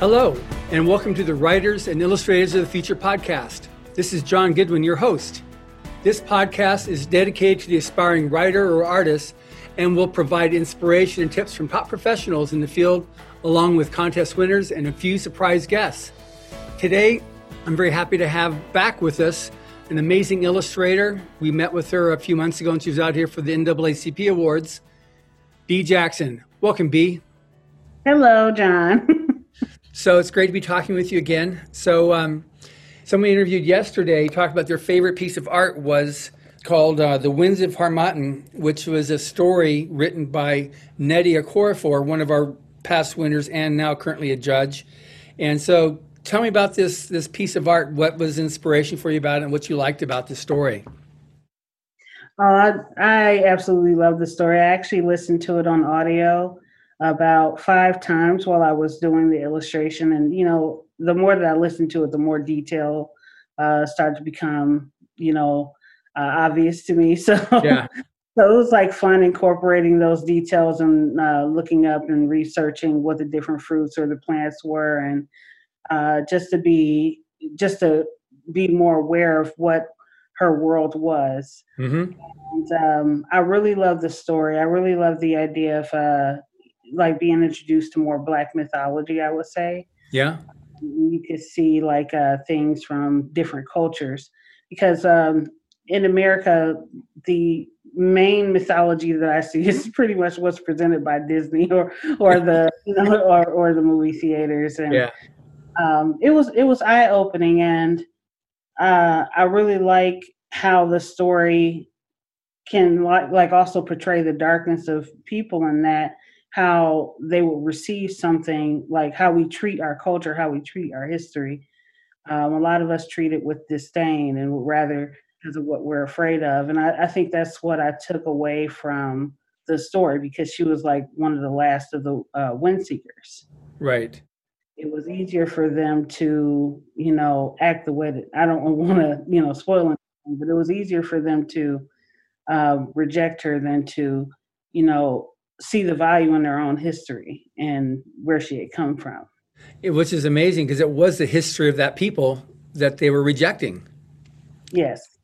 Hello, and welcome to the Writers and Illustrators of the Future podcast. This is John Goodwin, your host. This podcast is dedicated to the aspiring writer or artist and will provide inspiration and tips from top professionals in the field, along with contest winners and a few surprise guests. Today, I'm very happy to have back with us an amazing illustrator. We met with her a few months ago, and she was out here for the NAACP Awards. Bea Jackson. Welcome, Bea. Hello, John. So it's great to be talking with you again. So someone interviewed yesterday talked about their favorite piece of art was called The Winds of Harmattan, which was a story written by Nnedi Okorafor, one of our past winners and now currently a judge. And so tell me about this piece of art. What was inspiration for you about it and what you liked about the story? I absolutely love the story. I actually listened to it on audio about 5 times while I was doing the illustration. And, you know, the more that I listened to it, the more detail started to become, obvious to me. So, yeah. So it was like fun incorporating those details and looking up and researching what the different fruits or the plants were. And just to be more aware of what her world was. Mm-hmm. And I really love the story. I really love the idea of, like being introduced to more Black mythology, I would say. Yeah. You could see like things from different cultures because in America, the main mythology that I see is pretty much what's presented by Disney or the, or the movie theaters. And yeah. It was eye opening. And I really like how the story can like also portray the darkness of people in that, how they will receive something, like how we treat our culture, how we treat our history. A lot of us treat it with disdain and would rather because of what we're afraid of. And I think that's what I took away from the story because she was like one of the last of the wind seekers. Right. It was easier for them to, act the way that I don't want to, spoil anything, but it was easier for them to reject her than to, see the value in their own history and where she had come from. Which is amazing because it was the history of that people that they were rejecting. Yes.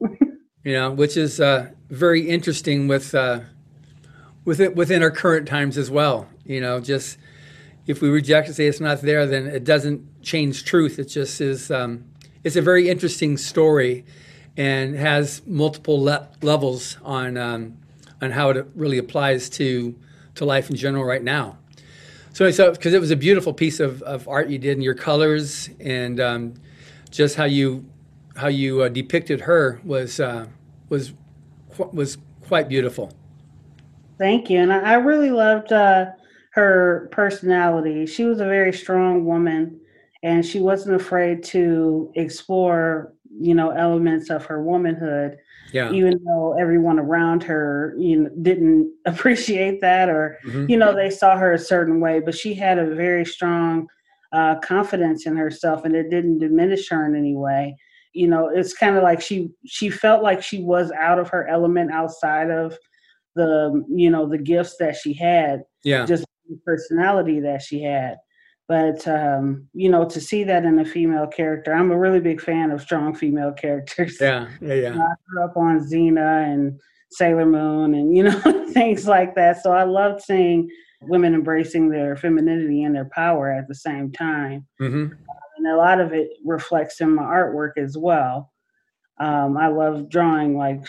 Which is very interesting with it within our current times as well. Just if we reject and say it's not there, then it doesn't change truth. It just is, it's a very interesting story and has multiple levels on how it really applies to life in general right now. So because it was a beautiful piece of art you did, and your colors and just how you depicted her was quite beautiful. Thank you. And I really loved her personality. She was a very strong woman, and she wasn't afraid to explore elements of her womanhood. Yeah. Even though everyone around her, didn't appreciate that or, mm-hmm. They saw her a certain way, but she had a very strong confidence in herself and it didn't diminish her in any way. It's kind of like she felt like she was out of her element outside of the, the gifts that she had, yeah. Just the personality that she had. But, to see that in a female character, I'm a really big fan of strong female characters. Yeah. I grew up on Xena and Sailor Moon and, things like that. So I loved seeing women embracing their femininity and their power at the same time. Mm-hmm. And a lot of it reflects in my artwork as well. I love drawing like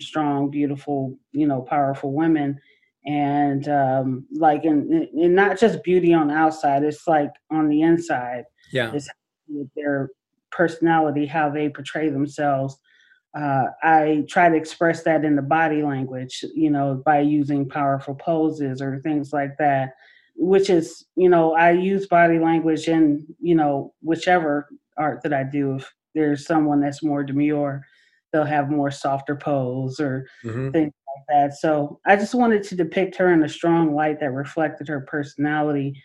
strong, beautiful, powerful women. And in not just beauty on the outside, it's like on the inside. Yeah, it's their personality, how they portray themselves. I try to express that in the body language, by using powerful poses or things like that. Which is, I use body language in, whichever art that I do. If there's someone that's more demure, they'll have more softer pose or mm-hmm. things. That. So I just wanted to depict her in a strong light that reflected her personality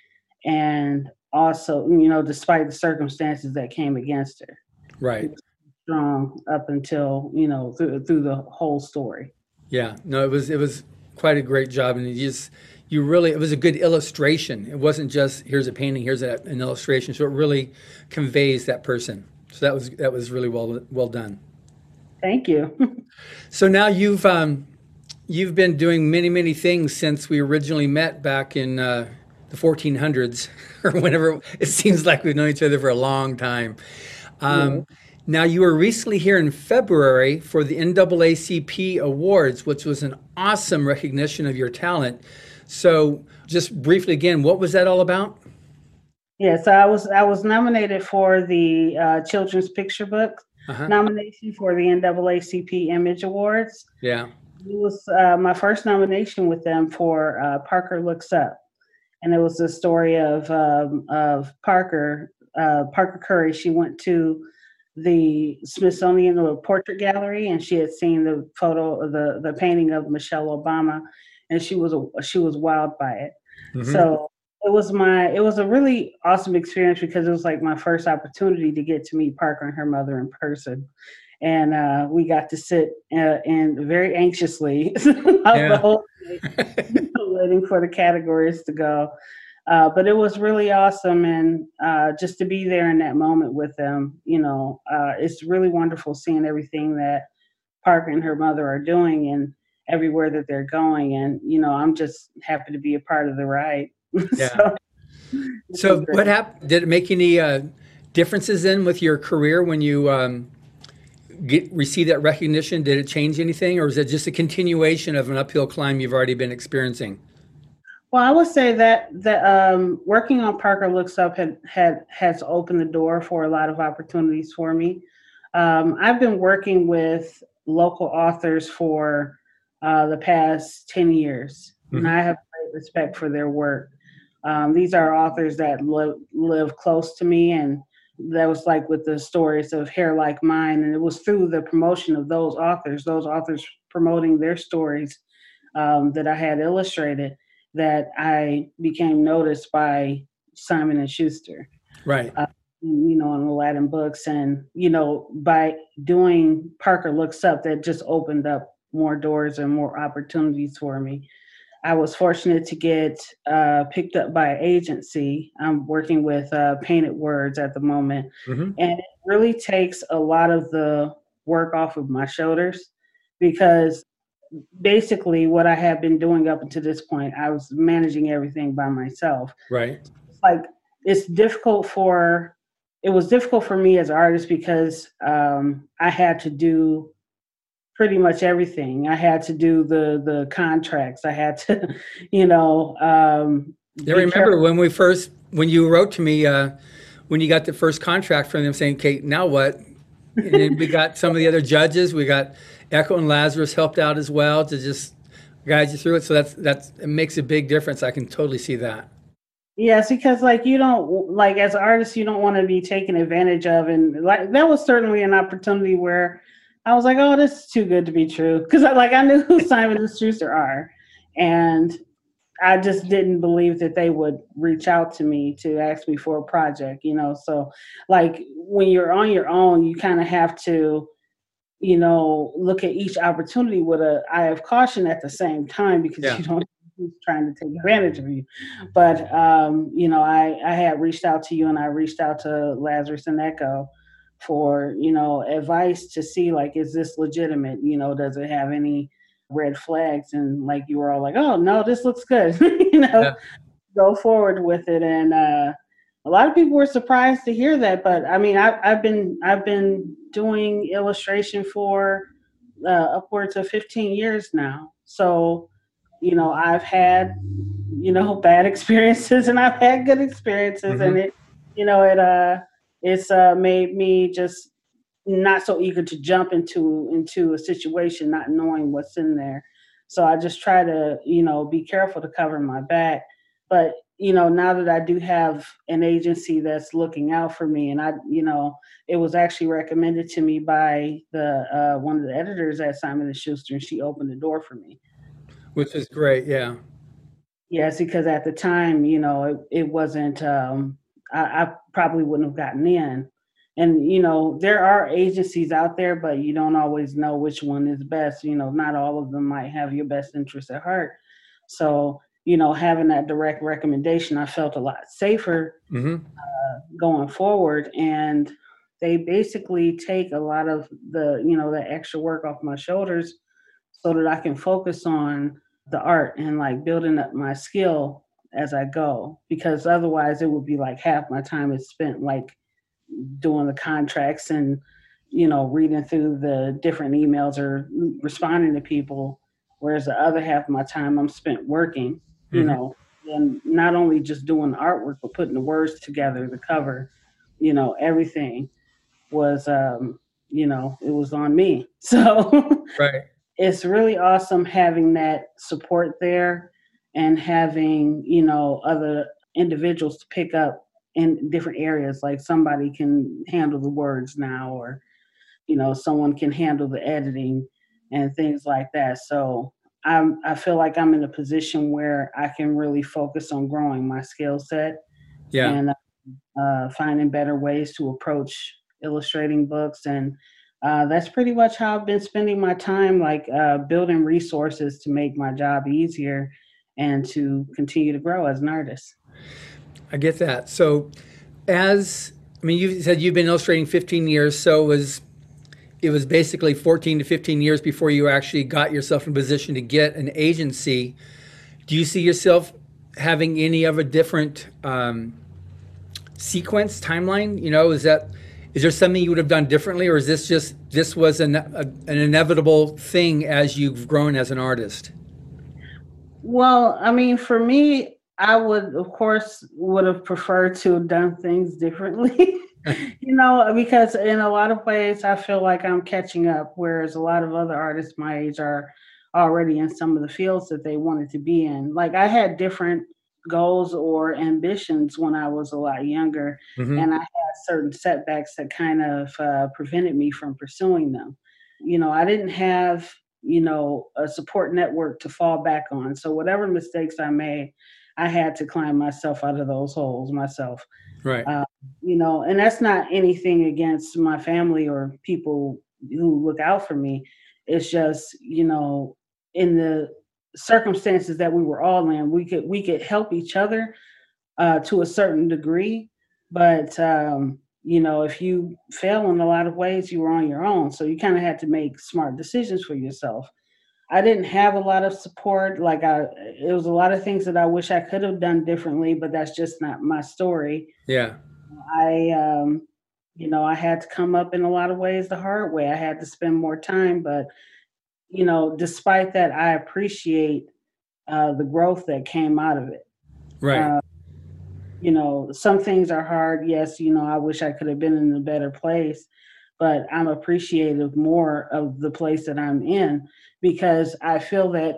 and also, despite the circumstances that came against her. Right. She was strong up until, through the whole story. Yeah. No, it was quite a great job. And you just, you really, it was a good illustration. It wasn't just, here's a painting, here's an illustration. So it really conveys that person. So that was really well done. Thank you. So now you've been doing many things since we originally met back in the 1400s, or whenever. It seems like we've known each other for a long time. Now, you were recently here in February for the NAACP Awards, which was an awesome recognition of your talent. So just briefly again, what was that all about? Yes, I was nominated for the Children's Picture Book nomination for the NAACP Image Awards. Yeah. It was my first nomination with them for Parker Looks Up. And it was the story of Parker Curry. She went to the Smithsonian Portrait Gallery, and she had seen the photo, the painting of Michelle Obama, and she was wowed by it. Mm-hmm. So it was a really awesome experience, because it was like my first opportunity to get to meet Parker and her mother in person, and we got to sit and very anxiously the whole day, waiting for the categories to go. But it was really awesome, and just to be there in that moment with them, it's really wonderful seeing everything that Parker and her mother are doing and everywhere that they're going. And, I'm just happy to be a part of the ride. Yeah. So what happened? Did it make any differences then with your career when you receive that recognition? Did it change anything, or is it just a continuation of an uphill climb you've already been experiencing? Well, I would say that working on Parker Looks Up has opened the door for a lot of opportunities for me. I've been working with local authors for the past 10 years, and I have great respect for their work. These are authors that live close to me, and that was like with the stories of Hair Like Mine, and it was through the promotion of those authors promoting their stories that I had illustrated, that I became noticed by Simon & Schuster. Right. In Aladdin books. And, by doing Parker Looks Up, that just opened up more doors and more opportunities for me. I was fortunate to get picked up by an agency. I'm working with Painted Words at the moment. Mm-hmm. And it really takes a lot of the work off of my shoulders, because basically what I have been doing up until this point, I was managing everything by myself. Right. It was difficult for me as an artist, because I had to do pretty much everything. I had to do the contracts. I had to, I remember when you wrote to me, when you got the first contract from them saying, "Kate, now what?" And then we got some of the other judges. We got Echo and Lazarus helped out as well to just guide you through it. So it makes a big difference. I can totally see that. Yes, because as artists, you don't want to be taken advantage of. And that was certainly an opportunity where I was like, oh, this is too good to be true. Cause I knew who Simon and Schuster are, and I just didn't believe that they would reach out to me to ask me for a project, So when you're on your own, you kind of have to, look at each opportunity with an eye of caution at the same time, because you don't who's trying to take advantage of you. But, I had reached out to you, and I reached out to Lazarus and Echo for, advice to see, is this legitimate? Does it have any red flags? And you were all like, oh no, this looks good, go forward with it. And a lot of people were surprised to hear that, but I mean, I've been doing illustration for upwards of 15 years now. So, I've had, bad experiences, and I've had good experiences, and it, it's made me just not so eager to jump into a situation, not knowing what's in there. So I just try to, be careful to cover my back. But, now that I do have an agency that's looking out for me, and it was actually recommended to me by the one of the editors at Simon & Schuster, and she opened the door for me. Which is great, yeah. Yes, because at the time, it wasn't, I probably wouldn't have gotten in. And, there are agencies out there, but you don't always know which one is best. Not all of them might have your best interest at heart. So you know, having that direct recommendation, I felt a lot safer going forward. And they basically take a lot of the, you know, the extra work off my shoulders so that I can focus on the art and like building up my skill as I go, because otherwise it would be like half my time is spent like doing the contracts and, you know, reading through the different emails or responding to people. Whereas the other half of my time I'm spent working, you know, and not only just doing the artwork, but putting the words together, the cover, you know, everything was, you know, it was on me. So it's really awesome having that support there and having, you know, other individuals to pick up in different areas. Like somebody can handle the words now, or, you know, someone can handle the editing and things like that. So I feel like I'm in a position where I can really focus on growing my skill set and finding better ways to approach illustrating books. And that's pretty much how I've been spending my time, like building resources to make my job easier and to continue to grow as an artist. I get that. So as, I mean, you said you've been illustrating 15 years, so it was basically 14 to 15 years before you actually got yourself in position to get an agency. Do you see yourself having any of a different sequence, timeline? You know, is there something you would have done differently, or is this just, this was an inevitable thing as you've grown as an artist? Well, I mean, for me, I would, of course, would have preferred to have done things differently. You know, because in a lot of ways, I feel like I'm catching up, whereas a lot of other artists my age are already in some of the fields that they wanted to be in. Like I had different goals or ambitions when I was a lot younger, and I had certain setbacks that kind of prevented me from pursuing them. You know, I didn't have, you know, a support network to fall back on. So whatever mistakes I made, I had to climb myself out of those holes myself. Right. You know, and that's not anything against my family or people who look out for me. It's just, you know, in the circumstances that we were all in, we could help each other to a certain degree. But, you know, if you fail in a lot of ways, you were on your own. So you kind of had to make smart decisions for yourself. I didn't have a lot of support. Like it was a lot of things that I wish I could have done differently, but that's just not my story. Yeah. I you know, I had to come up in a lot of ways the hard way. I had to spend more time, but, you know, despite that, I appreciate the growth that came out of it. Right. You know, some things are hard. Yes. You know, I wish I could have been in a better place, but I'm appreciative more of the place that I'm in, because I feel that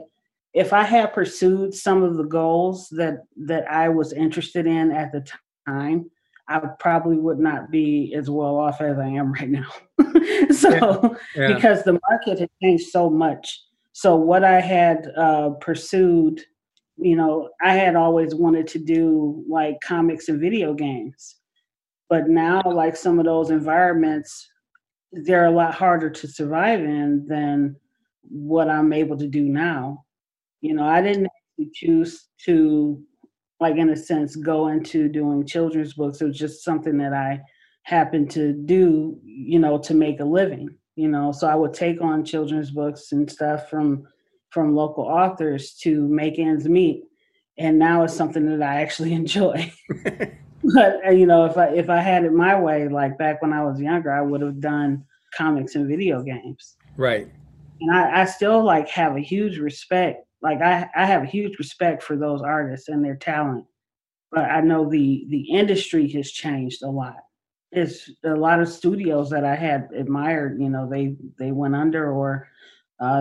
if I had pursued some of the goals that I was interested in at the time, I probably would not be as well off as I am right now. So because the market had changed so much. So what I had pursued, you know, I had always wanted to do like comics and video games, but now like some of those environments, they're a lot harder to survive in than what I'm able to do now. You know, I didn't choose to, like, in a sense, go into doing children's books. It was just something that I happened to do, you know, to make a living, you know. So I would take on children's books and stuff from local authors to make ends meet. And now it's something that I actually enjoy. But, you know, if I had it my way, like back when I was younger, I would have done comics and video games. Right. And I still like have a huge respect. Like I have a huge respect for those artists and their talent. But I know the industry has changed a lot. It's a lot of studios that I had admired, you know, they went under, or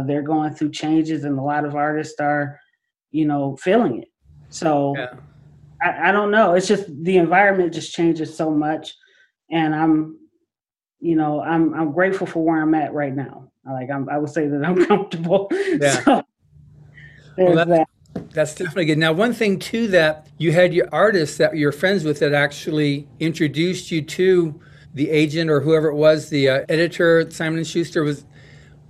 they're going through changes, and a lot of artists are, you know, feeling it. So yeah. I don't know. It's just the environment just changes so much, and I'm, you know, I'm grateful for where I'm at right now. Like I would say that I'm comfortable. Yeah. So, well, that's definitely good. Now, one thing too, that you had your artists that you're friends with that actually introduced you to the agent or whoever it was, the editor, Simon & Schuster,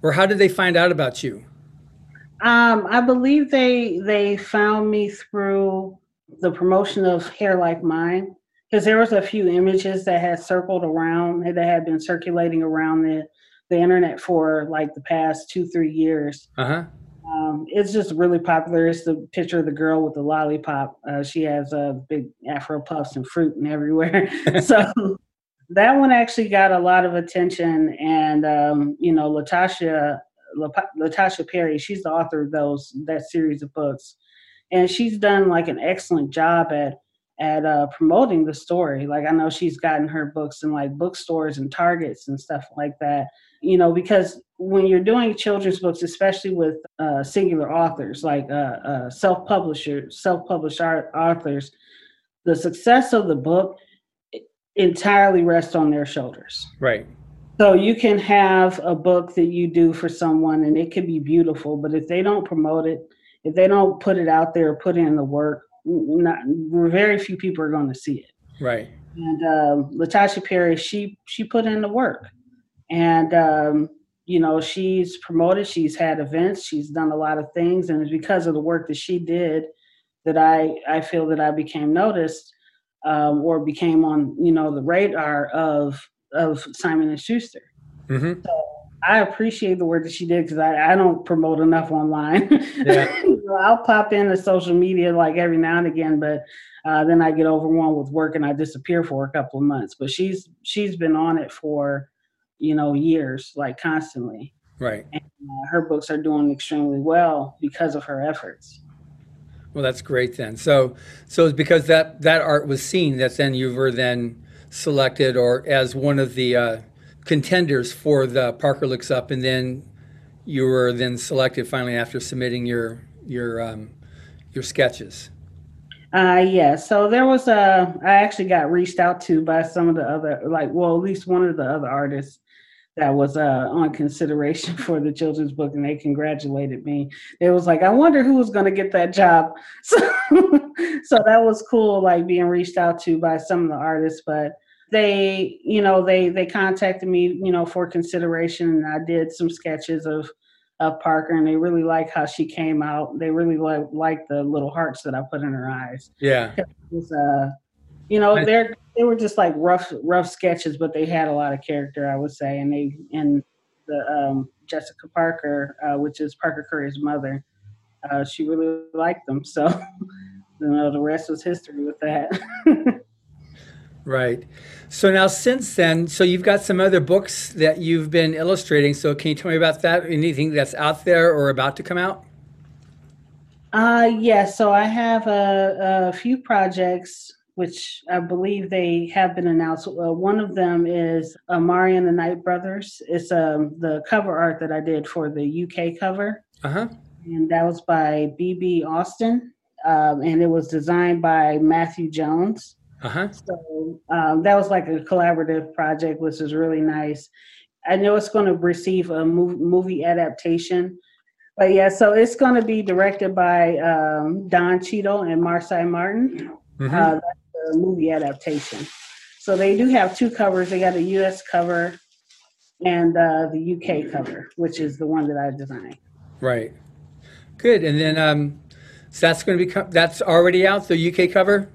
or how did they find out about you? I believe they found me through the promotion of Hair Like Mine, because there was a few images that had circled around, that had been circulating around the internet for like the past 2-3 years. Uh-huh. It's just really popular. It's the picture of the girl with the lollipop. She has big afro puffs and fruit and everywhere. So that one actually got a lot of attention. And, you know, Latasha Perry, she's the author of that series of books. And she's done like an excellent job at promoting the story. Like, I know she's gotten her books in like bookstores and Targets and stuff like that, you know, because when you're doing children's books, especially with singular authors, like self-published authors, the success of the book entirely rests on their shoulders. Right. So you can have a book that you do for someone and it could be beautiful, but if they don't promote it, if they don't put it out there, put in the work, very few people are going to see it. Right. And Latasha Perry, she put in the work, and you know, she's promoted, she's had events, she's done a lot of things, and it's because of the work that she did that I feel that I became noticed, or became on, you know, the radar of Simon & Schuster. Mm-hmm. So I appreciate the work that she did, because I don't promote enough online. Yeah. I'll pop into social media like every now and again, but then I get overwhelmed with work and I disappear for a couple of months. But she's been on it for, you know, years, like constantly. Right. And her books are doing extremely well because of her efforts. Well, that's great then. So it's because that art was seen that then you were then selected or as one of the contenders for the Parker Looks Up, and then you were then selected finally after submitting your sketches. Yeah. So there was I actually got reached out to by some of the other, like, well, at least one of the other artists that was on consideration for the children's book, and they congratulated me. It was like, I wonder who was going to get that job. So that was cool, like being reached out to by some of the artists, but they, you know, they contacted me, you know, for consideration, and I did some sketches of Parker, and they really like how she came out. They really like the little hearts that I put in her eyes. Yeah. It was, you know, they were just like rough sketches, but they had a lot of character, I would say. And the Jessica Parker, which is Parker Curry's mother, she really liked them. So, you know, the rest was history with that. Right. So now since then, so you've got some other books that you've been illustrating. So can you tell me about that? Anything that's out there or about to come out? Yeah. So I have a few projects, which I believe they have been announced. One of them is Amari and the Knight Brothers. It's the cover art that I did for the UK cover. Uh-huh. And that was by B.B. Austin. And it was designed by Matthew Jones. Uh-huh. So that was like a collaborative project, which is really nice. I know it's going to receive a movie adaptation, but yeah, so it's going to be directed by Don Cheadle and Marci Martin. Mm-hmm. That's the movie adaptation. So they do have two covers. They got a U.S. cover and the U.K. cover, which is the one that I designed. Right. Good. And then so that's going to be that's already out, the U.K. cover.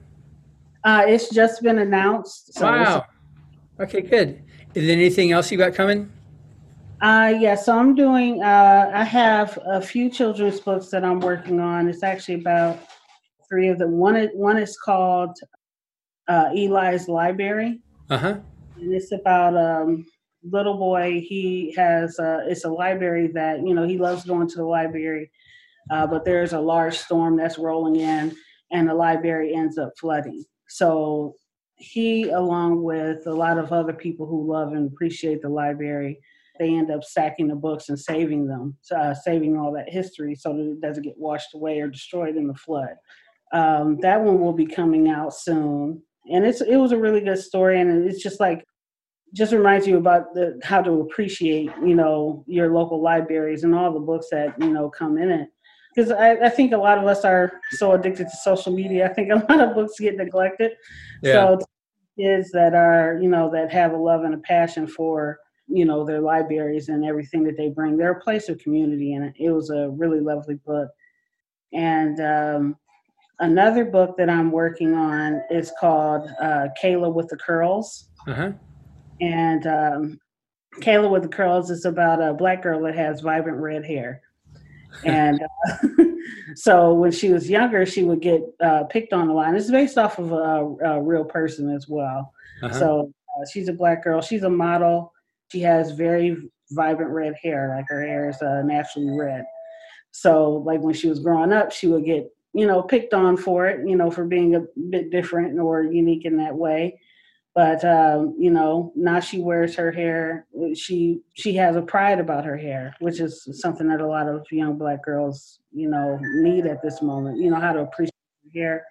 It's just been announced. So wow. Okay, good. Is there anything else you got coming? Yeah, so I'm doing, I have a few children's books that I'm working on. It's actually about three of them. One is called Eli's Library. Uh-huh. And it's about a little boy. He has, it's a library that, you know, he loves going to the library, but there's a large storm that's rolling in and the library ends up flooding. So he, along with a lot of other people who love and appreciate the library, they end up stacking the books and saving them, saving all that history so that it doesn't get washed away or destroyed in the flood. That one will be coming out soon. And it was a really good story. And it's just like, just reminds you about how to appreciate, you know, your local libraries and all the books that, you know, come in it. Because I think a lot of us are so addicted to social media. I think a lot of books get neglected. Yeah. So kids that are, you know, that have a love and a passion for you know, their libraries and everything that they bring. They're a place of community, and it was a really lovely book. And another book that I'm working on is called Kayla with the Curls. Uh-huh. And Kayla with the Curls is about a Black girl that has vibrant red hair. And so when she was younger, she would get picked on a lot. And it's based off of a real person as well. Uh-huh. So she's a Black girl. She's a model. She has very vibrant red hair. Like, her hair is naturally red. So, like, when she was growing up, she would get, you know, picked on for it, you know, for being a bit different or unique in that way. But, you know, now she wears her hair. She has a pride about her hair, which is something that a lot of young Black girls, you know, need at this moment. You know, how to appreciate your hair,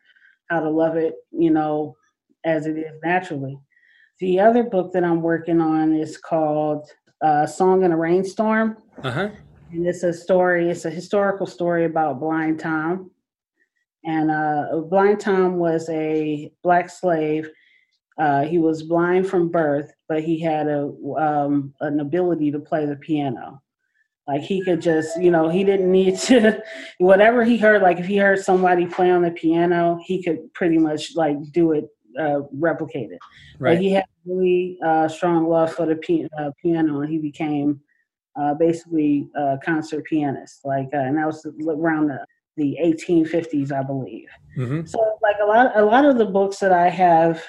how to love it, you know, as it is naturally. The other book that I'm working on is called Song in a Rainstorm. Uh-huh. And it's a story, it's a historical story about Blind Tom. And Blind Tom was a Black slave. He was blind from birth, but he had an ability to play the piano. Like, he could just, you know, he didn't need to, whatever he heard, like if he heard somebody play on the piano, he could pretty much like do it, replicate it. Right. But he had really strong love for the piano, and he became basically a concert pianist. Like, and that was around the 1850s, I believe. Mm-hmm. So like a lot of the books that I have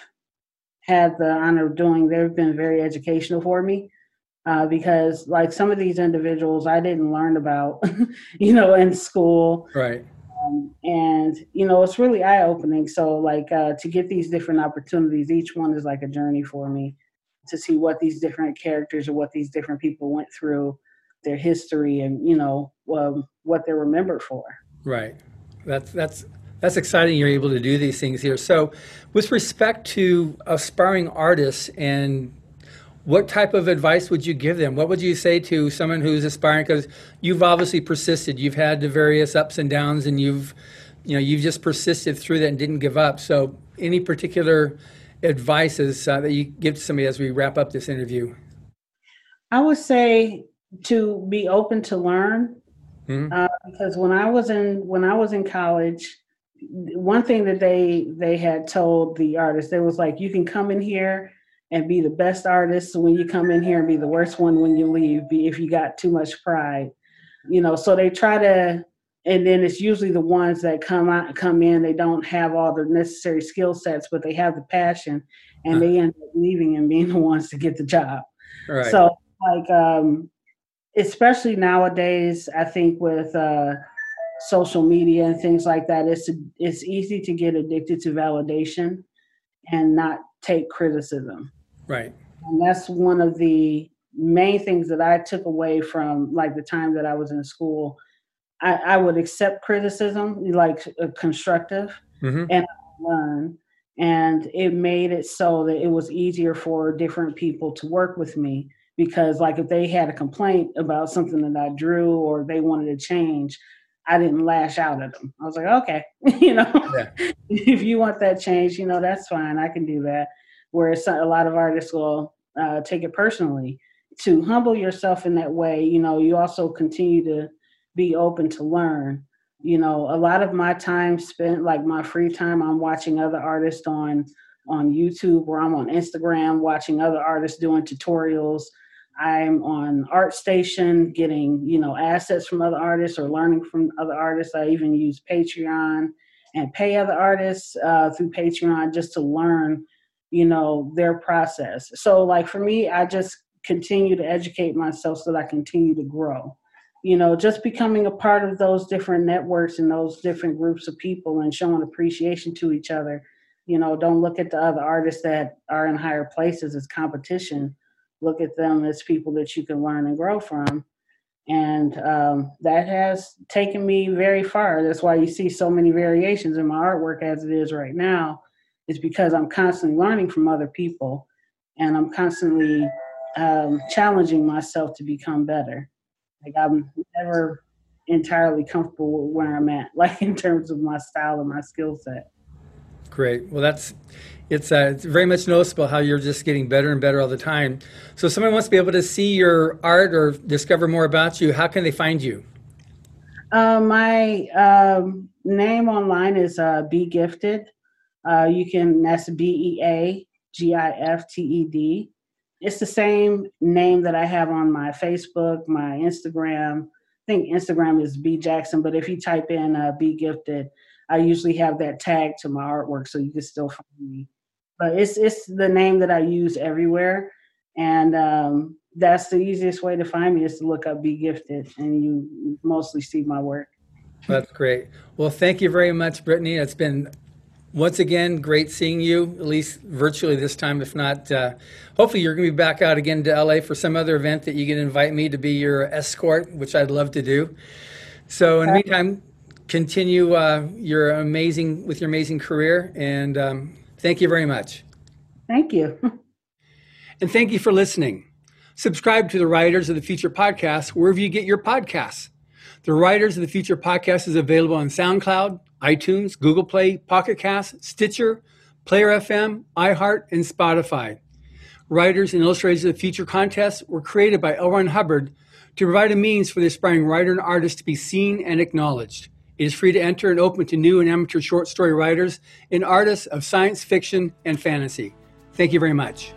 had the honor of doing, they've been very educational for me, because like some of these individuals I didn't learn about, you know, in school. Right. And, you know, it's really eye opening. So like to get these different opportunities, each one is like a journey for me to see what these different characters or what these different people went through, their history, and, you know, what they're remembered for. Right. That's exciting. You're able to do these things here. So with respect to aspiring artists, and what type of advice would you give them? What would you say to someone who's aspiring? Because you've obviously persisted. You've had the various ups and downs, and you've just persisted through that and didn't give up. So any particular advices that you give to somebody as we wrap up this interview? I would say to be open to learn, mm-hmm. Because when I was in college, one thing that they had told the artists, they was like, you can come in here and be the best artist when you come in here, and be the worst one when you leave, if you got too much pride, you know. So they try to, and then it's usually the ones that come in, they don't have all the necessary skill sets, but they have the passion, and uh-huh. They end up leaving and being the ones to get the job. Right. So like, especially nowadays, I think with, social media and things like that, it's easy to get addicted to validation and not take criticism. Right. And that's one of the main things that I took away from like the time that I was in school. I would accept criticism, like constructive, mm-hmm. and learn. And it made it so that it was easier for different people to work with me, because like if they had a complaint about something that I drew or they wanted to change, I didn't lash out at them. I was like, okay, you know, yeah. If you want that change, you know, that's fine. I can do that. Whereas a lot of artists will take it personally. To humble yourself in that way, you know, you also continue to be open to learn. You know, a lot of my time spent, like my free time, I'm watching other artists on YouTube, or I'm on Instagram watching other artists doing tutorials. I'm on ArtStation getting, you know, assets from other artists or learning from other artists. I even use Patreon and pay other artists through Patreon just to learn, you know, their process. So like for me, I just continue to educate myself so that I continue to grow. You know, just becoming a part of those different networks and those different groups of people and showing appreciation to each other. You know, don't look at the other artists that are in higher places as competition. Look at them as people that you can learn and grow from. And that has taken me very far. That's why you see so many variations in my artwork as it is right now, is because I'm constantly learning from other people, and I'm constantly challenging myself to become better. Like, I'm never entirely comfortable with where I'm at, like in terms of my style and my skill set. Great. Well, it's very much noticeable how you're just getting better and better all the time. So if someone wants to be able to see your art or discover more about you, how can they find you? My name online is Bea Gifted. You can, that's BEA GIFTED. It's the same name that I have on my Facebook, my Instagram. I think Instagram is B Jackson, but if you type in Bea Gifted, I usually have that tag to my artwork, so you can still find me. But it's the name that I use everywhere, and that's the easiest way to find me, is to look up Bea Gifted, and you mostly see my work. That's great. Well, thank you very much, Brittany. It's been, once again, great seeing you, at least virtually this time. If not, hopefully you're going to be back out again to LA for some other event that you can invite me to be your escort, which I'd love to do. So in the meantime, continue your amazing career, and thank you very much. Thank you. And thank you for listening. Subscribe to the Writers of the Future podcast wherever you get your podcasts. The Writers of the Future podcast is available on SoundCloud, iTunes, Google Play, Pocket Cast, Stitcher, Player FM, iHeart, and Spotify. Writers and Illustrators of the Future contests were created by L. Ron Hubbard to provide a means for the aspiring writer and artist to be seen and acknowledged. It is free to enter and open to new and amateur short story writers and artists of science fiction and fantasy. Thank you very much.